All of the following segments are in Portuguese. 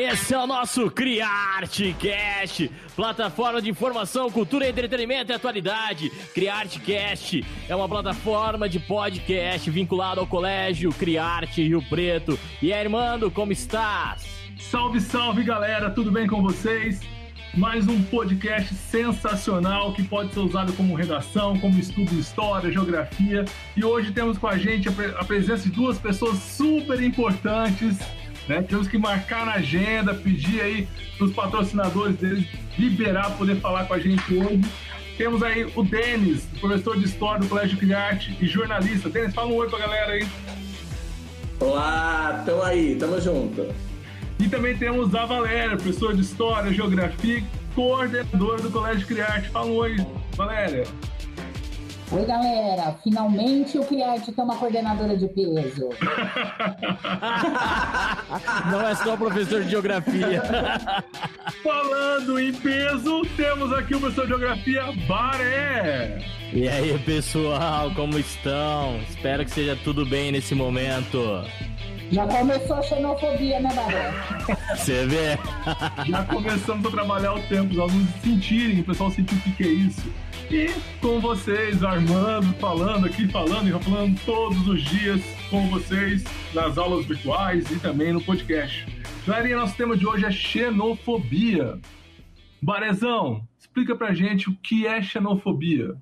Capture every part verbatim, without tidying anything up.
Esse é o nosso CriarteCast, plataforma de informação, cultura, entretenimento e atualidade. CriarteCast é uma plataforma de podcast vinculada ao Colégio Criarte Rio Preto. E aí, Armando, como estás? Salve, salve, galera! Tudo bem com vocês? Mais um podcast sensacional que pode ser usado como redação, como estudo de história, geografia. E hoje temos com a gente a presença de duas pessoas super importantes, né? Temos que marcar na agenda, pedir aí pros patrocinadores deles liberar, poder falar com a gente hoje. Temos aí o Denis, professor de História do Colégio Criarte e jornalista. Denis, fala um oi pra galera aí. Olá, tamo aí, tamo junto. E também temos a Valéria, professora de História, Geografia, coordenadora do Colégio Criarte. Fala um oi, Valéria. Oi, galera. Finalmente o Criarte tem uma coordenadora de peso. Não é só professor de Geografia. Falando em peso, temos aqui o professor de Geografia, Baré. E aí, pessoal, como estão? Espero que seja tudo bem nesse momento. Já começou a xenofobia, né, Baré? Você vê? Já começamos a trabalhar o tempo, os alunos sentirem, o pessoal sentir o que, que é isso. E com vocês, Armando, falando aqui, falando e falando todos os dias com vocês nas aulas virtuais e também no podcast. Galerinha, nosso tema de hoje é xenofobia. Barezão, explica pra gente o que é xenofobia.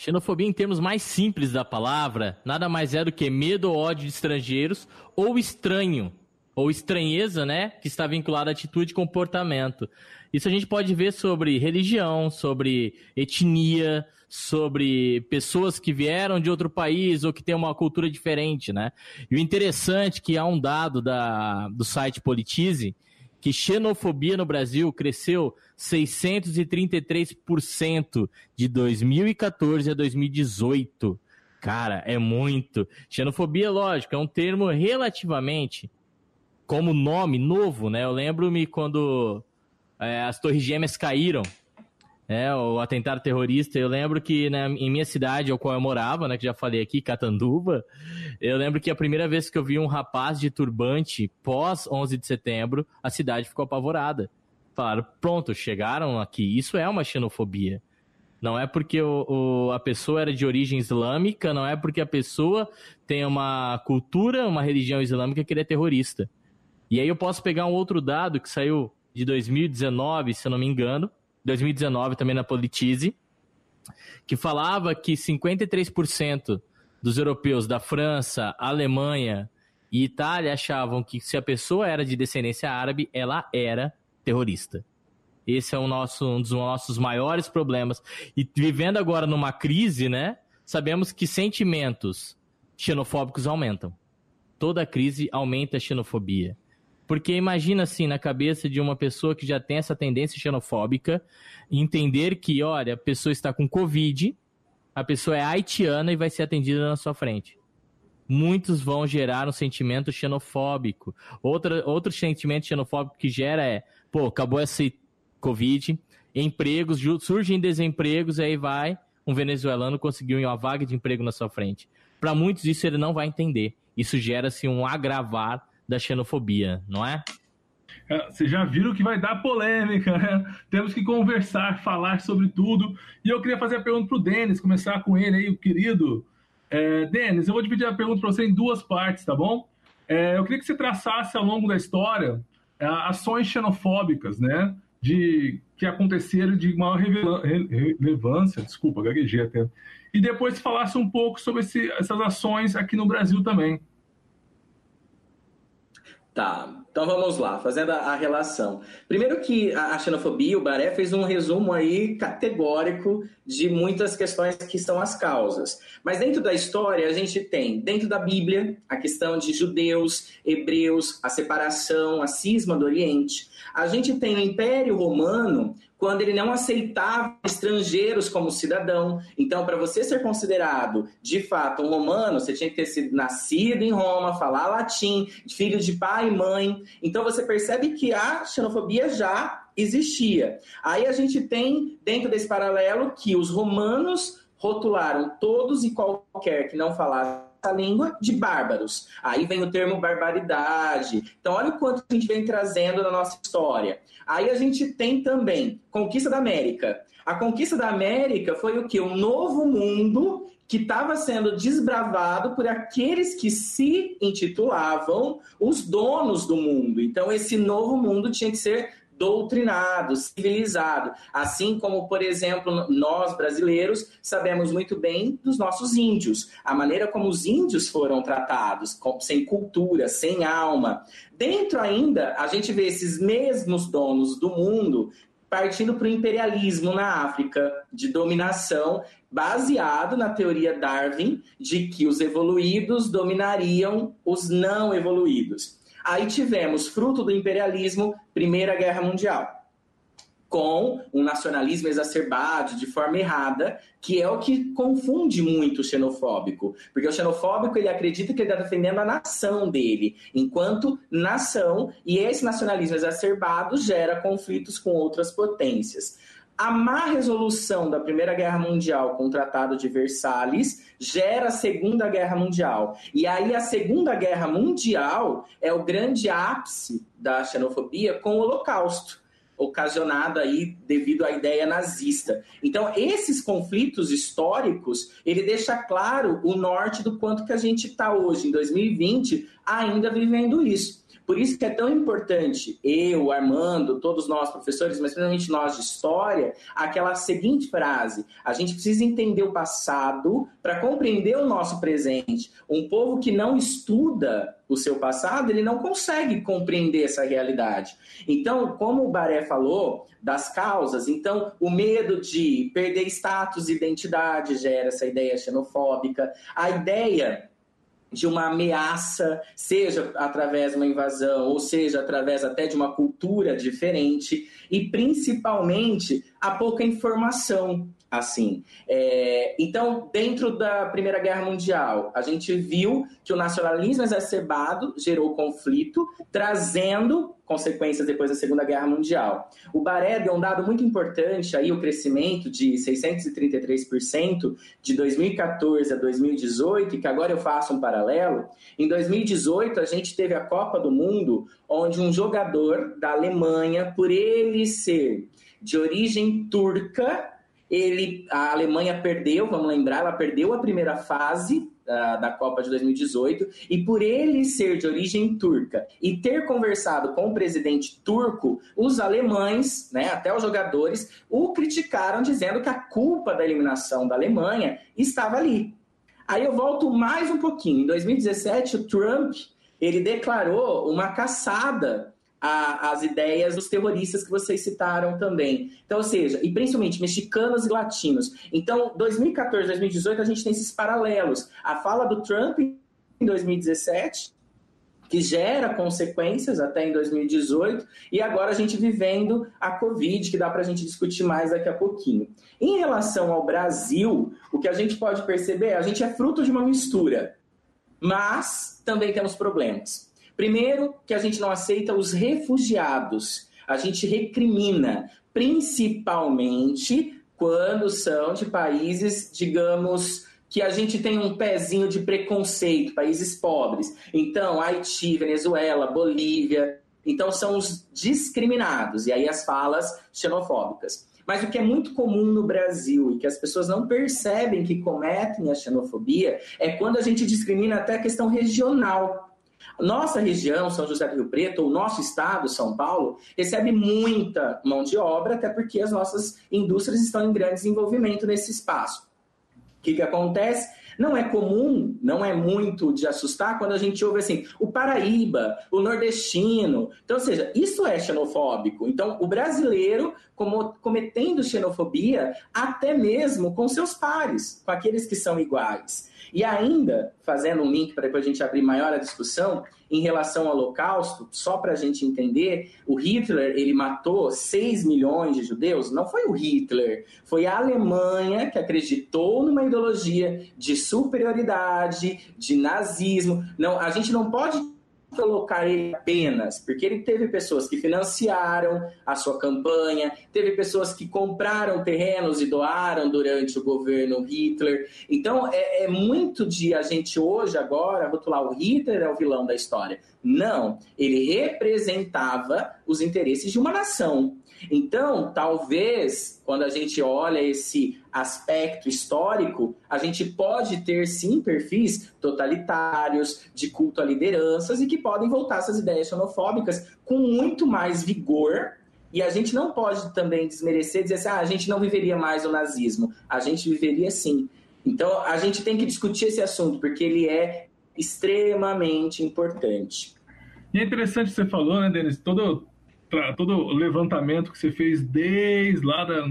Xenofobia, em termos mais simples da palavra, nada mais é do que medo ou ódio de estrangeiros ou estranho, ou estranheza, né, que está vinculada à atitude e comportamento. Isso a gente pode ver sobre religião, sobre etnia, sobre pessoas que vieram de outro país ou que têm uma cultura diferente, né? E o interessante é que há um dado da, do site Politize, que xenofobia no Brasil cresceu seiscentos e trinta e três por cento de dois mil e quatorze a dois mil e dezoito. Cara, é muito. Xenofobia, lógico, é um termo relativamente, como nome, novo, né? Eu lembro-me quando é, as Torres Gêmeas caíram, né? O atentado terrorista. Eu lembro que, né, em minha cidade, ao qual eu morava, né, que já falei aqui, Catanduba, eu lembro que a primeira vez que eu vi um rapaz de turbante pós onze de setembro, a cidade ficou apavorada. Falaram, pronto, chegaram aqui. Isso é uma xenofobia. Não é porque o, o, a pessoa era de origem islâmica, não é porque a pessoa tem uma cultura, uma religião islâmica que ele é terrorista. E aí eu posso pegar um outro dado que saiu de dois mil e dezenove, se eu não me engano, dois mil e dezenove também na Politize, que falava que cinquenta e três por cento dos europeus da França, Alemanha e Itália achavam que se a pessoa era de descendência árabe, ela era terrorista. Esse é o nosso, um dos nossos maiores problemas. E vivendo agora numa crise, né, sabemos que sentimentos xenofóbicos aumentam. Toda crise aumenta a xenofobia. Porque imagina assim, na cabeça de uma pessoa que já tem essa tendência xenofóbica, entender que, olha, a pessoa está com Covid, a pessoa é haitiana e vai ser atendida na sua frente. Muitos vão gerar um sentimento xenofóbico. Outra, outro sentimento xenofóbico que gera é, pô, acabou esse Covid, empregos, surgem desempregos, aí vai, um venezuelano conseguiu uma vaga de emprego na sua frente. Para muitos isso ele não vai entender. Isso gera-se um agravar da xenofobia, não é? Vocês já viram que vai dar polêmica, né? Temos que conversar, falar sobre tudo. E eu queria fazer a pergunta para o Denis, começar com ele aí, o querido. É, Denis, eu vou dividir a pergunta para você em duas partes, tá bom? É, eu queria que você traçasse ao longo da história ações xenofóbicas, né? De, que aconteceram de maior relevância, desculpa, gaguejei até, e depois falasse um pouco sobre esse, essas ações aqui no Brasil também. Tá, então vamos lá, fazendo a, a relação. Primeiro que a, a xenofobia, o Baré fez um resumo aí categórico de muitas questões que são as causas. Mas dentro da história a gente tem, dentro da Bíblia, a questão de judeus, hebreus, a separação, a cisma do Oriente. A gente tem o Império Romano, quando ele não aceitava estrangeiros como cidadão. Então, para você ser considerado, de fato, um romano, você tinha que ter sido nascido em Roma, falar latim, filho de pai e mãe. Então, você percebe que a xenofobia já existia. Aí a gente tem, dentro desse paralelo, que os romanos rotularam todos e qualquer que não falasse a língua de bárbaros. Aí vem o termo barbaridade. Então, olha o quanto a gente vem trazendo na nossa história. Aí a gente tem também conquista da América. A conquista da América foi o quê? Um novo mundo que estava sendo desbravado por aqueles que se intitulavam os donos do mundo. Então, esse novo mundo tinha que ser doutrinado, civilizado, assim como, por exemplo, nós brasileiros sabemos muito bem dos nossos índios, a maneira como os índios foram tratados, sem cultura, sem alma. Dentro ainda, a gente vê esses mesmos donos do mundo partindo para o imperialismo na África, de dominação, baseado na teoria Darwin, de que os evoluídos dominariam os não evoluídos. Aí tivemos, fruto do imperialismo, Primeira Guerra Mundial, com um nacionalismo exacerbado, de forma errada, que é o que confunde muito o xenofóbico. Porque o xenofóbico, ele acredita que ele está defendendo a nação dele, enquanto nação, e esse nacionalismo exacerbado gera conflitos com outras potências. A má resolução da Primeira Guerra Mundial com o Tratado de Versalhes gera a Segunda Guerra Mundial. E aí a Segunda Guerra Mundial é o grande ápice da xenofobia com o Holocausto, ocasionado aí devido à ideia nazista. Então, esses conflitos históricos, ele deixa claro o norte do quanto que a gente está hoje, em dois mil e vinte, ainda vivendo isso. Por isso que é tão importante, eu, Armando, todos nós professores, mas principalmente nós de história, aquela seguinte frase: a gente precisa entender o passado para compreender o nosso presente. Um povo que não estuda o seu passado, ele não consegue compreender essa realidade. Então, como o Baré falou das causas, então o medo de perder status e identidade gera essa ideia xenofóbica, a ideia de uma ameaça, seja através de uma invasão, ou seja, através até de uma cultura diferente, e principalmente a pouca informação. Assim, é, então, dentro da Primeira Guerra Mundial, a gente viu que o nacionalismo exacerbado gerou conflito, trazendo consequências depois da Segunda Guerra Mundial. O Baré deu um dado muito importante, aí, o crescimento de seiscentos e trinta e três por cento de dois mil e quatorze a dois mil e dezoito, e que agora eu faço um paralelo. Em dois mil e dezoito, a gente teve a Copa do Mundo, onde um jogador da Alemanha, por ele ser de origem turca, Ele, a Alemanha perdeu, vamos lembrar, ela perdeu a primeira fase uh, da Copa de dois mil e dezoito, e por ele ser de origem turca e ter conversado com o presidente turco, os alemães, né, até os jogadores, o criticaram dizendo que a culpa da eliminação da Alemanha estava ali. Aí eu volto mais um pouquinho. Em dois mil e dezessete, o Trump, ele declarou uma caçada as ideias dos terroristas que vocês citaram também. Então, ou seja, e principalmente mexicanos e latinos. Então, dois mil e quatorze, dois mil e dezoito, a gente tem esses paralelos. A fala do Trump em dois mil e dezessete, que gera consequências até em dois mil e dezoito, e agora a gente vivendo a Covid, que dá para a gente discutir mais daqui a pouquinho. Em relação ao Brasil, o que a gente pode perceber é a gente é fruto de uma mistura, mas também temos problemas. Primeiro, que a gente não aceita os refugiados, a gente recrimina, principalmente quando são de países, digamos, que a gente tem um pezinho de preconceito, países pobres. Então, Haiti, Venezuela, Bolívia, então são os discriminados, e aí as falas xenofóbicas. Mas o que é muito comum no Brasil e que as pessoas não percebem que cometem a xenofobia é quando a gente discrimina até a questão regional. Nossa região, São José do Rio Preto, o nosso estado, São Paulo, recebe muita mão de obra, até porque as nossas indústrias estão em grande desenvolvimento nesse espaço. O que que acontece? Não é comum, não é muito de assustar quando a gente ouve assim, o Paraíba, o nordestino. Então, ou seja, isso é xenofóbico. Então, o brasileiro como, cometendo xenofobia até mesmo com seus pares, com aqueles que são iguais. E ainda, fazendo um link para depois a gente abrir maior a discussão, em relação ao Holocausto, só para a gente entender, o Hitler, ele matou seis milhões de judeus? Não foi o Hitler, foi a Alemanha que acreditou numa ideologia de superioridade, de nazismo. Não, a gente não pode colocar ele apenas, porque ele teve pessoas que financiaram a sua campanha, teve pessoas que compraram terrenos e doaram durante o governo Hitler. Então, é, é muito de a gente hoje, agora, rotular o Hitler é o vilão da história. Não, ele representava os interesses de uma nação. Então, talvez, quando a gente olha esse aspecto histórico, a gente pode ter, sim, perfis totalitários, de culto a lideranças, e que podem voltar essas ideias xenofóbicas com muito mais vigor. E a gente não pode também desmerecer, dizer assim, ah, a gente não viveria mais o nazismo. A gente viveria, sim. Então, a gente tem que discutir esse assunto, porque ele é extremamente importante. E é interessante que você falou, né, Denis, todo... todo o levantamento que você fez desde lá da,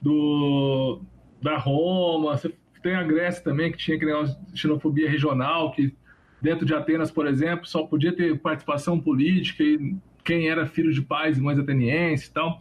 do, da Roma, você tem a Grécia também, que tinha aquela xenofobia regional, que dentro de Atenas, por exemplo, só podia ter participação política e quem era filho de pais e mães atenienses e tal.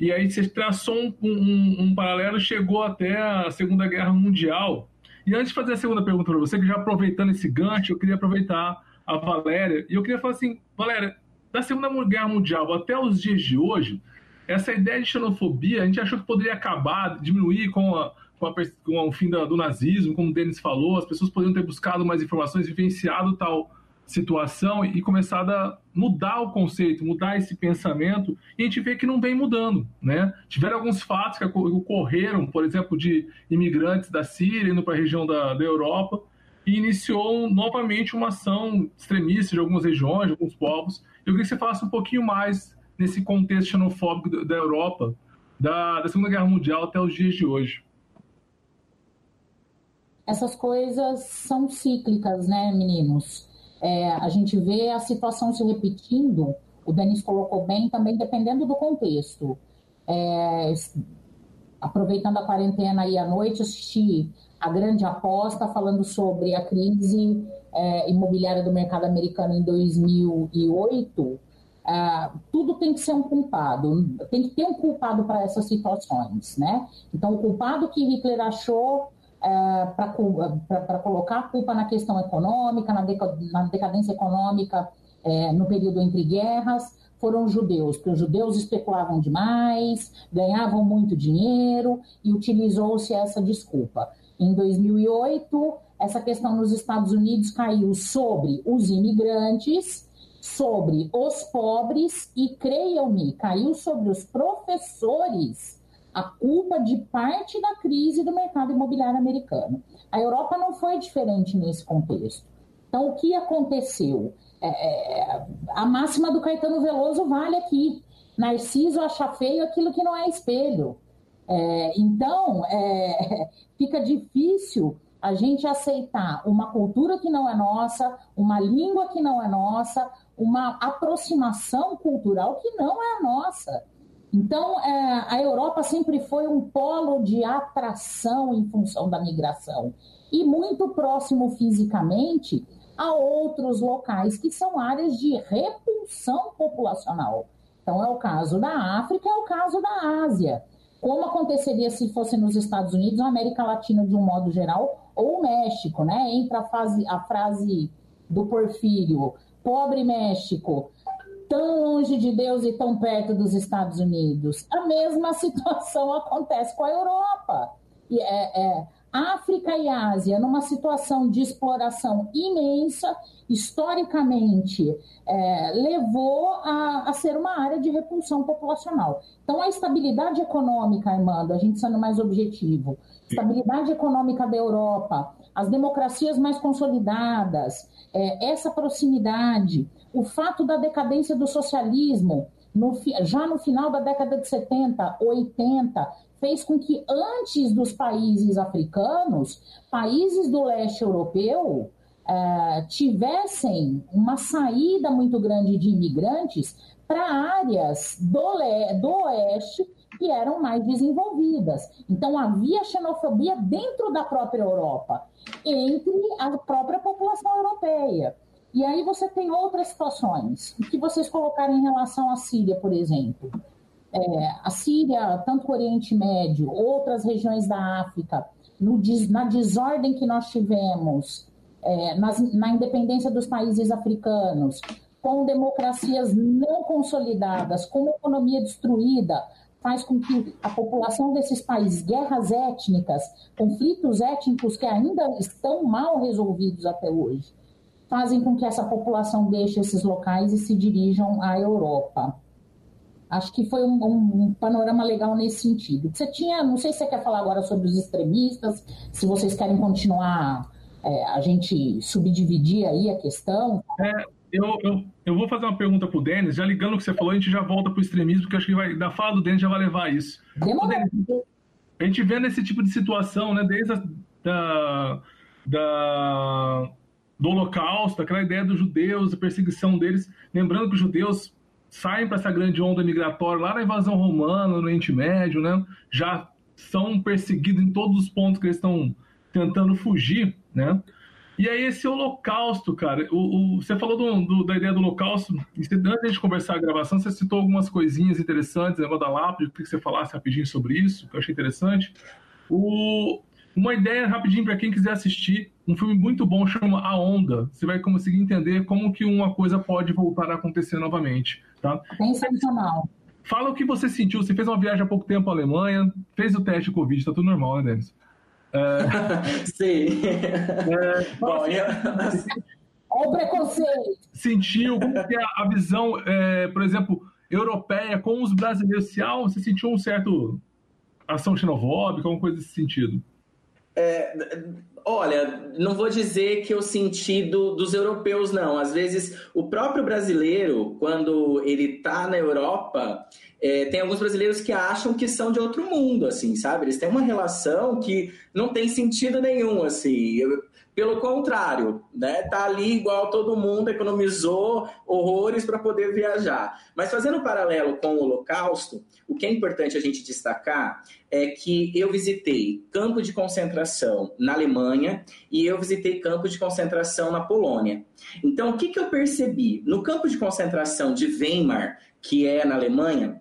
E aí você traçou um, um, um paralelo e chegou até a Segunda Guerra Mundial. E antes de fazer a segunda pergunta para você, que já aproveitando esse gancho, eu queria aproveitar a Valéria, e eu queria falar assim, Valéria, da Segunda Guerra Mundial até os dias de hoje, essa ideia de xenofobia, a gente achou que poderia acabar, diminuir com, a, com, a, com o fim da, do nazismo, como o Denis falou, as pessoas poderiam ter buscado mais informações, vivenciado tal situação e, e começado a mudar o conceito, mudar esse pensamento, e a gente vê que não vem mudando, né? Tiveram alguns fatos que ocorreram, por exemplo, de imigrantes da Síria indo para a região da, da Europa, e iniciou novamente uma ação extremista de algumas regiões, de alguns povos. Eu queria que você falasse um pouquinho mais nesse contexto xenofóbico da Europa, da, da Segunda Guerra Mundial até os dias de hoje. Essas coisas são cíclicas, né, meninos? É, a gente vê a situação se repetindo, o Denis colocou bem, também dependendo do contexto. É, aproveitando a quarentena aí à noite, assisti A Grande Aposta, falando sobre a crise é, imobiliária do mercado americano em dois mil e oito, é, tudo tem que ser um culpado, tem que ter um culpado para essas situações, né? Então, o culpado que Hitler achou é, para colocar a culpa na questão econômica, na, deca, na decadência econômica é, no período entre guerras, foram os judeus, porque os judeus especulavam demais, ganhavam muito dinheiro e utilizou-se essa desculpa. Em dois mil e oito, essa questão nos Estados Unidos caiu sobre os imigrantes, sobre os pobres e, creiam-me, caiu sobre os professores a culpa de parte da crise do mercado imobiliário americano. A Europa não foi diferente nesse contexto. Então, o que aconteceu? É, a máxima do Caetano Veloso vale aqui. Narciso acha feio aquilo que não é espelho. É, então, é, fica difícil a gente aceitar uma cultura que não é nossa, uma língua que não é nossa, uma aproximação cultural que não é nossa. Então, é, a Europa sempre foi um polo de atração em função da migração e muito próximo fisicamente a outros locais que são áreas de repulsão populacional. Então, é o caso da África, é o caso da Ásia. Como aconteceria se fosse nos Estados Unidos, na América Latina de um modo geral, ou México, né? Entra a, fase, a frase do Porfírio, pobre México, tão longe de Deus e tão perto dos Estados Unidos. A mesma situação acontece com a Europa. E é, é, África e Ásia, numa situação de exploração imensa, historicamente, é, levou a, a ser uma área de repulsão populacional. Então, a estabilidade econômica, Armando, a gente sendo mais objetivo, estabilidade econômica da Europa, as democracias mais consolidadas, é, essa proximidade, o fato da decadência do socialismo, no, já no final da década de setenta, oitenta, fez com que antes dos países africanos, países do leste europeu eh, tivessem uma saída muito grande de imigrantes para áreas do, le- do oeste que eram mais desenvolvidas. Então, havia xenofobia dentro da própria Europa, entre a própria população europeia. E aí você tem outras situações. O que vocês colocaram em relação à Síria, por exemplo? É, a Síria, tanto o Oriente Médio, outras regiões da África, no, na desordem que nós tivemos é, nas, na independência dos países africanos, com democracias não consolidadas, com economia destruída, faz com que a população desses países, guerras étnicas, conflitos étnicos que ainda estão mal resolvidos até hoje, fazem com que essa população deixe esses locais e se dirijam à Europa. Acho que foi um, um, um panorama legal nesse sentido. Você tinha, não sei se você quer falar agora sobre os extremistas, se vocês querem continuar, é, a gente subdividir aí a questão. É, eu, eu, eu vou fazer uma pergunta para o Denis, já ligando o que você falou, a gente já volta para o extremismo, porque acho que vai, da fala do Denis já vai levar isso. Denis, a gente vê nesse tipo de situação, né, desde a, da, da, do Holocausto, aquela ideia dos judeus, a perseguição deles, lembrando que os judeus saem para essa grande onda migratória lá na invasão romana, no Oriente Médio, né? Já são perseguidos em todos os pontos que eles estão tentando fugir, né? E aí esse holocausto, cara, o, o, você falou do, do, da ideia do holocausto, e antes da gente conversar a gravação, você citou algumas coisinhas interessantes, o negócio da lápide, eu queria que você falasse rapidinho sobre isso, que eu achei interessante. O, uma ideia, rapidinho, para quem quiser assistir, um filme muito bom, chama A Onda, você vai conseguir entender como que uma coisa pode voltar a acontecer novamente. Tá? Sensacional. Fala o que você sentiu. Você fez uma viagem há pouco tempo à Alemanha, fez o teste de Covid, tá tudo normal, né, Denis? É... Sim. É... Bom, eu... Olha o preconceito. Sentiu como que a visão, é, por exemplo, europeia com os brasileiros? Você sentiu um certo ação xenofóbica, alguma coisa desse sentido? É, olha, não vou dizer que eu senti do, dos europeus, não. Às vezes, o próprio brasileiro, quando ele está na Europa, é, tem alguns brasileiros que acham que são de outro mundo, assim, sabe? Eles têm uma relação que não tem sentido nenhum, assim. Eu, pelo contrário, né? Tá ali igual todo mundo, economizou horrores para poder viajar. Mas fazendo um paralelo com o Holocausto, o que é importante a gente destacar é que eu visitei campo de concentração na Alemanha e eu visitei campo de concentração na Polônia. Então, o que, que eu percebi? No campo de concentração de Weimar, que é na Alemanha,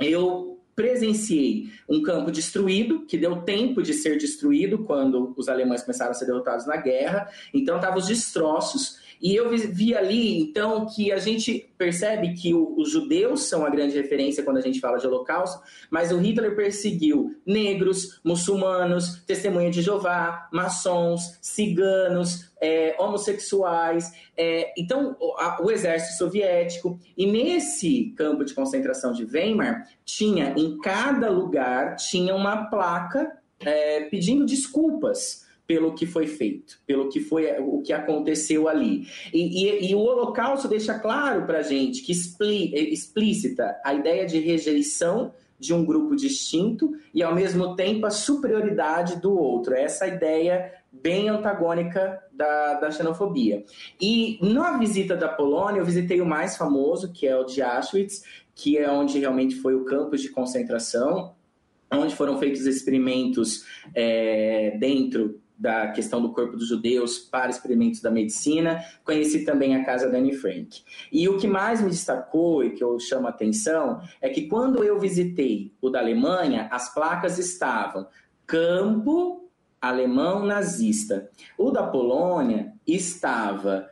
eu presenciei um campo destruído, que deu tempo de ser destruído quando os alemães começaram a ser derrotados na guerra, então estavam os destroços, e eu vi ali, então, que a gente percebe que o, os judeus são a grande referência quando a gente fala de holocausto, mas o Hitler perseguiu negros, muçulmanos, testemunha de Jeová, maçons, ciganos, é, homossexuais, é, então o, a, o exército soviético, e nesse campo de concentração de Weimar, tinha em cada lugar, tinha uma placa é, pedindo desculpas pelo que foi feito, pelo que foi o que aconteceu ali. E, e, e o Holocausto deixa claro para a gente, que explí, explícita a ideia de rejeição de um grupo distinto e, ao mesmo tempo, a superioridade do outro. Essa ideia bem antagônica da, da xenofobia. E na visita da Polônia, eu visitei o mais famoso, que é o de Auschwitz, que é onde realmente foi o campo de concentração, onde foram feitos experimentos é, dentro da questão do corpo dos judeus para experimentos da medicina. Conheci também a casa da Anne Frank. E o que mais me destacou e que eu chamo a atenção é que quando eu visitei o da Alemanha, as placas estavam campo alemão nazista. O da Polônia estava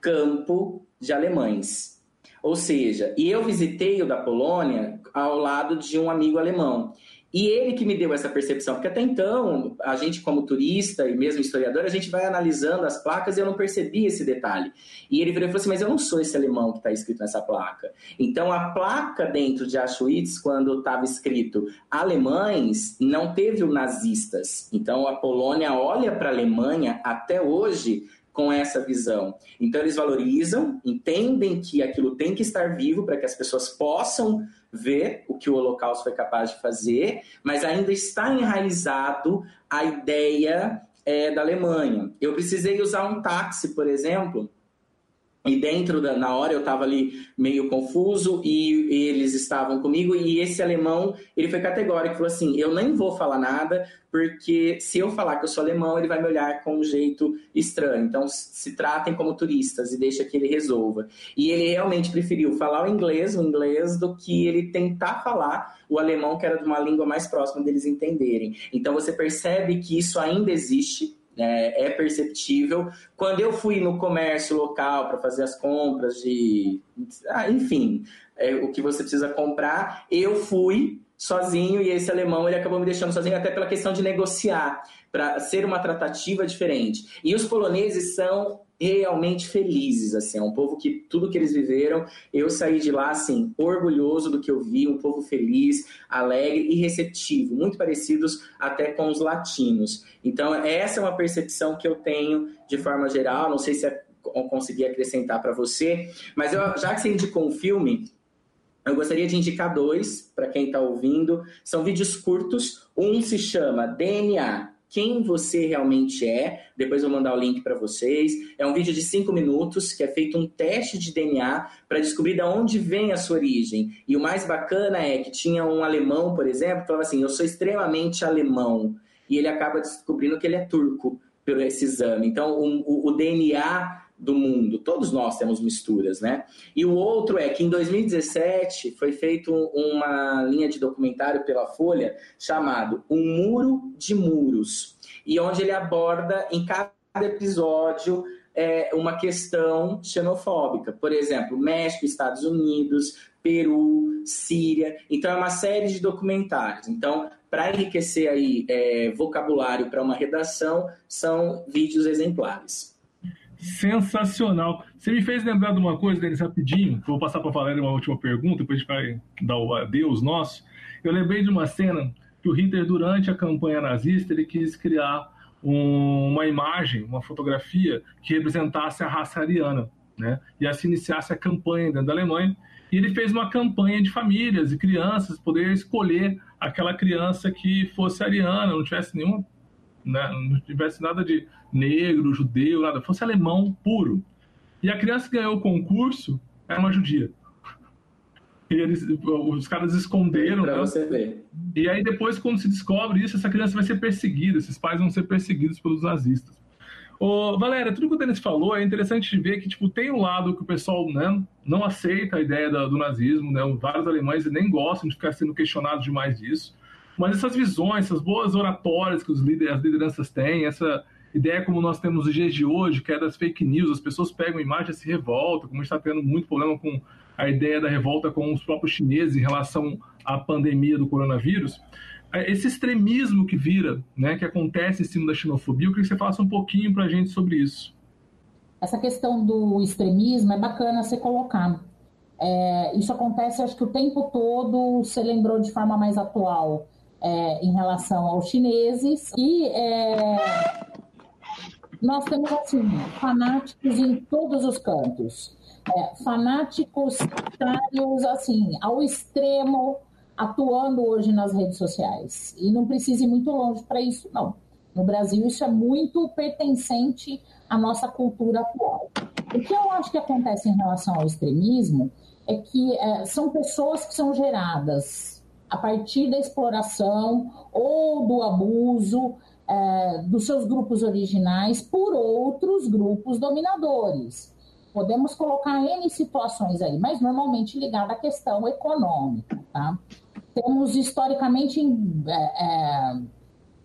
campo de alemães. Ou seja, e eu visitei o da Polônia ao lado de um amigo alemão. E ele que me deu essa percepção, porque até então, a gente como turista e mesmo historiador, a gente vai analisando as placas e eu não percebi esse detalhe. E ele virou e falou assim, mas eu não sou esse alemão que está escrito nessa placa. Então, a placa dentro de Auschwitz, quando estava escrito alemães, não teve o nazistas. Então, a Polônia olha para a Alemanha até hoje com essa visão. Então, eles valorizam, entendem que aquilo tem que estar vivo para que as pessoas possam ver o que o Holocausto foi capaz de fazer, mas ainda está enraizado a ideia é, da Alemanha. Eu precisei usar um táxi, por exemplo, e dentro da, na hora eu estava ali meio confuso e, e eles estavam comigo e esse alemão, ele foi categórico, falou assim, eu nem vou falar nada porque se eu falar que eu sou alemão, ele vai me olhar com um jeito estranho. Então, se tratem como turistas e deixa que ele resolva. E ele realmente preferiu falar o inglês, o inglês, do que ele tentar falar o alemão, que era de uma língua mais próxima deles entenderem. Então, você percebe que isso ainda existe, é, é perceptível. Quando eu fui no comércio local para fazer as compras de... Ah, enfim, é, o que você precisa comprar, eu fui sozinho e esse alemão ele acabou me deixando sozinho até pela questão de negociar, para ser uma tratativa diferente. E os poloneses são realmente felizes, assim, é um povo que tudo que eles viveram, eu saí de lá assim, orgulhoso do que eu vi, um povo feliz, alegre e receptivo, muito parecidos até com os latinos. Então essa é uma percepção que eu tenho de forma geral, não sei se eu consegui acrescentar para você, mas eu, já que você indicou um filme, eu gostaria de indicar dois para quem está ouvindo, são vídeos curtos, um se chama D N A, Quem Você Realmente É, depois eu vou mandar o link para vocês, é um vídeo de cinco minutos que é feito um teste de D N A para descobrir de onde vem a sua origem, e o mais bacana é que tinha um alemão, por exemplo, que falava assim, eu sou extremamente alemão, e ele acaba descobrindo que ele é turco por esse exame, então o, o, o D N A do mundo, todos nós temos misturas, né? E o outro é que em dois mil e dezessete foi feito uma linha de documentário pela Folha chamado Um Muro de Muros, e onde ele aborda em cada episódio é, uma questão xenofóbica, por exemplo, México, Estados Unidos, Peru, Síria, então é uma série de documentários, então para enriquecer aí é, vocabulário para uma redação, são vídeos exemplares. Sensacional. Você me fez lembrar de uma coisa, Denis, rapidinho. Vou passar para a Valéria uma última pergunta, depois a gente vai dar o adeus nosso. Eu lembrei de uma cena que o Hitler, durante a campanha nazista, ele quis criar um, uma imagem, uma fotografia que representasse a raça ariana, né? E assim iniciasse a campanha dentro da Alemanha. E ele fez uma campanha de famílias e crianças poder escolher aquela criança que fosse ariana, não tivesse nenhuma... não tivesse nada de negro, judeu, nada, fosse alemão puro. E a criança que ganhou o concurso era uma judia. E eles, os caras esconderam. Pra você ver. E aí depois, quando se descobre isso, essa criança vai ser perseguida, esses pais vão ser perseguidos pelos nazistas. Ô, Valéria, tudo que o Denis falou é interessante ver que tipo, tem um lado que o pessoal, né, não aceita a ideia do, do nazismo, né? Vários alemães nem gostam de ficar sendo questionados demais disso. Mas essas visões, essas boas oratórias que os líderes, as lideranças têm, essa ideia como nós temos nos dias de hoje, que é das fake news, as pessoas pegam imagens e se revoltam, como a gente está tendo muito problema com a ideia da revolta com os próprios chineses em relação à pandemia do coronavírus, esse extremismo que vira, né, que acontece em cima da xenofobia, eu queria que você falasse um pouquinho para a gente sobre isso. Essa questão do extremismo é bacana ser colocado. É, isso acontece, acho que o tempo todo, você lembrou de forma mais atual. É, em relação aos chineses, e é, nós temos assim, fanáticos em todos os cantos, é, fanáticos contrários assim, ao extremo, atuando hoje nas redes sociais, e não precisa ir muito longe para isso, não. No Brasil isso é muito pertencente à nossa cultura atual. O que eu acho que acontece em relação ao extremismo é que é, são pessoas que são geradas a partir da exploração ou do abuso é, dos seus grupos originais por outros grupos dominadores. Podemos colocar N situações aí, mas normalmente ligada à questão econômica. Tá? Temos historicamente é, é,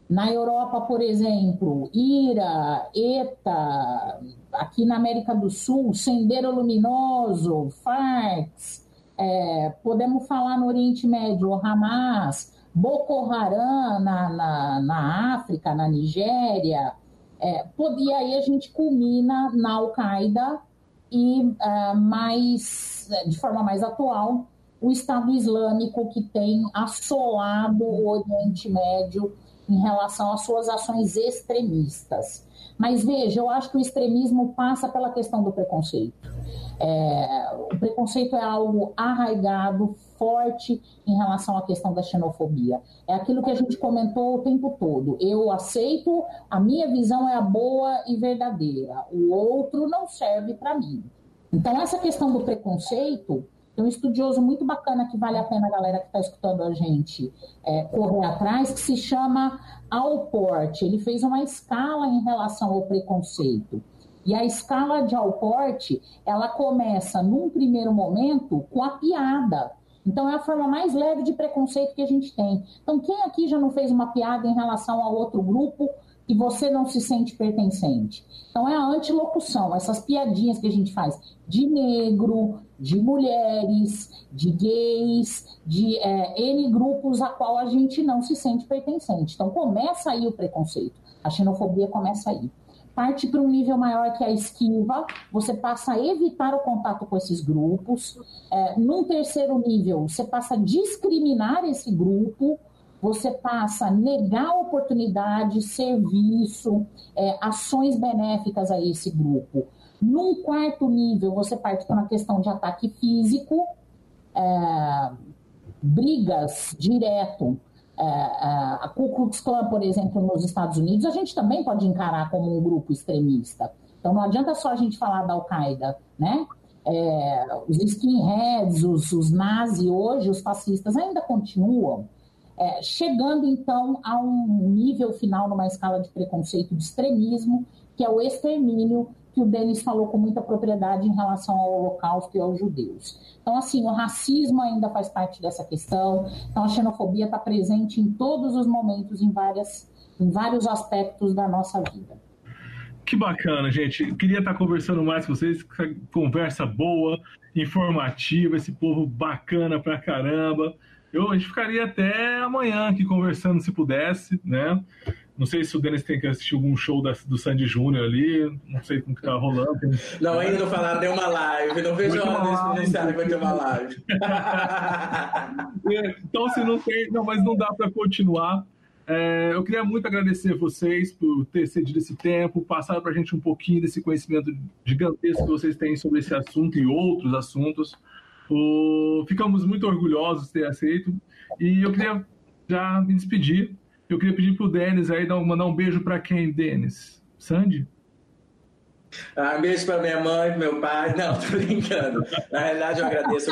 na Europa, por exemplo, I R A, E T A, aqui na América do Sul, Sendero Luminoso, F A R C, É, podemos falar no Oriente Médio, Hamas, Boko Haram na, na, na África, na Nigéria, é, e aí a gente culmina na Al-Qaeda e é, mais, de forma mais atual, o Estado Islâmico, que tem assolado o Oriente Médio em relação às suas ações extremistas. Mas veja, eu acho que o extremismo passa pela questão do preconceito. É, o preconceito é algo arraigado, forte em relação à questão da xenofobia. É aquilo que a gente comentou o tempo todo. Eu aceito, a minha visão é a boa e verdadeira. O outro não serve para mim. Então, essa questão do preconceito, tem um estudioso muito bacana que vale a pena a galera que está escutando a gente é, correr atrás, que se chama Alport. Ele fez uma escala em relação ao preconceito. E a escala de Alport, ela começa, num primeiro momento, com a piada. Então, é a forma mais leve de preconceito que a gente tem. Então, quem aqui já não fez uma piada em relação ao outro grupo e você não se sente pertencente. Então é a antilocução, essas piadinhas que a gente faz de negro, de mulheres, de gays, de é, N grupos a qual a gente não se sente pertencente. Então começa aí o preconceito, a xenofobia começa aí. Parte para um nível maior que a esquiva, você passa a evitar o contato com esses grupos. É, num terceiro nível, você passa a discriminar esse grupo, você passa a negar oportunidade, serviço, é, ações benéficas a esse grupo. Num quarto nível, você parte para uma questão de ataque físico, é, brigas direto. A Ku Klux Klan, por exemplo, nos Estados Unidos, a gente também pode encarar como um grupo extremista. Então, não adianta só a gente falar da Al-Qaeda, né? É, os skinheads, os, os nazis hoje, os fascistas, ainda continuam. É, chegando, então, a um nível final, numa escala de preconceito de extremismo, que é o extermínio, que o Denis falou com muita propriedade em relação ao Holocausto e aos judeus. Então, assim, o racismo ainda faz parte dessa questão, então a xenofobia está presente em todos os momentos, em, várias, em vários aspectos da nossa vida. Que bacana, gente. Eu queria estar conversando mais com vocês, conversa boa, informativa, esse povo bacana pra caramba. Eu, a gente ficaria até amanhã aqui conversando, se pudesse, né? Não sei se o Denis tem que assistir algum show da, do Sandy Júnior ali, não sei como que tá rolando. Não, ainda não falaram, deu uma live, não vejo a hora desse que vai ter uma live. Então, se não tem, não, mas não dá para continuar. É, eu queria muito agradecer a vocês por ter cedido esse tempo, passar para a gente um pouquinho desse conhecimento gigantesco que vocês têm sobre esse assunto e outros assuntos. O, ficamos muito orgulhosos de ter aceito e eu queria já me despedir. Eu queria pedir para o Denis aí mandar um beijo para quem, Denis? Sandy? Ah, um beijo para minha mãe, meu pai. Não, tô brincando. Na realidade, eu agradeço.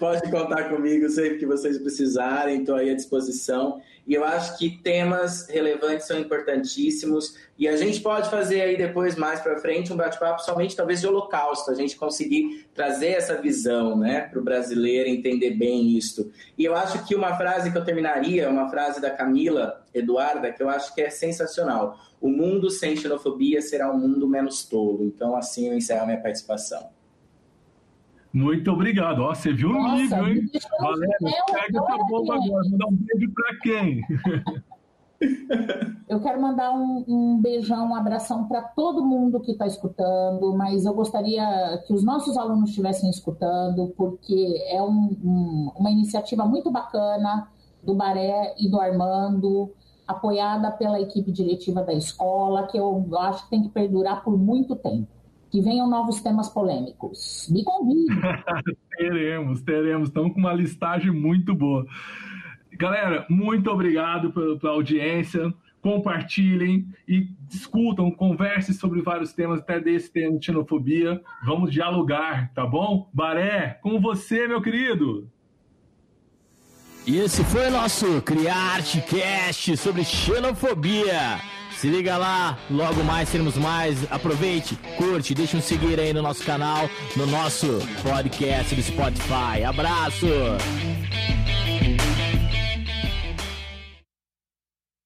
Pode contar comigo sempre que vocês precisarem, estou aí à disposição. E eu acho que temas relevantes são importantíssimos. E a gente pode fazer aí depois, mais para frente, um bate-papo somente talvez de Holocausto, a gente conseguir trazer essa visão, né, para o brasileiro entender bem isso. E eu acho que uma frase que eu terminaria, uma frase da Camila Eduarda, que eu acho que é sensacional. O mundo sem xenofobia será um mundo menos tolo. Então, assim, eu encerro a minha participação. Muito obrigado. Ó, você viu o nível, hein? Valéria, pega essa bomba agora. Mandar um beijo para quem? Eu quero mandar um, um beijão, um abração para todo mundo que está escutando, mas eu gostaria que os nossos alunos estivessem escutando, porque é um, um, uma iniciativa muito bacana do Baré e do Armando, apoiada pela equipe diretiva da escola, que eu acho que tem que perdurar por muito tempo. Que venham novos temas polêmicos. Me convide. teremos, teremos. Estamos com uma listagem muito boa. Galera, muito obrigado pela, pela audiência. Compartilhem e discutam, conversem sobre vários temas, até desse tema de xenofobia. Vamos dialogar, tá bom? Baré, com você, meu querido. E esse foi o nosso CriarteCast sobre xenofobia. Se liga lá, logo mais teremos mais. Aproveite, curte, deixa um seguir aí no nosso canal, no nosso podcast do Spotify. Abraço!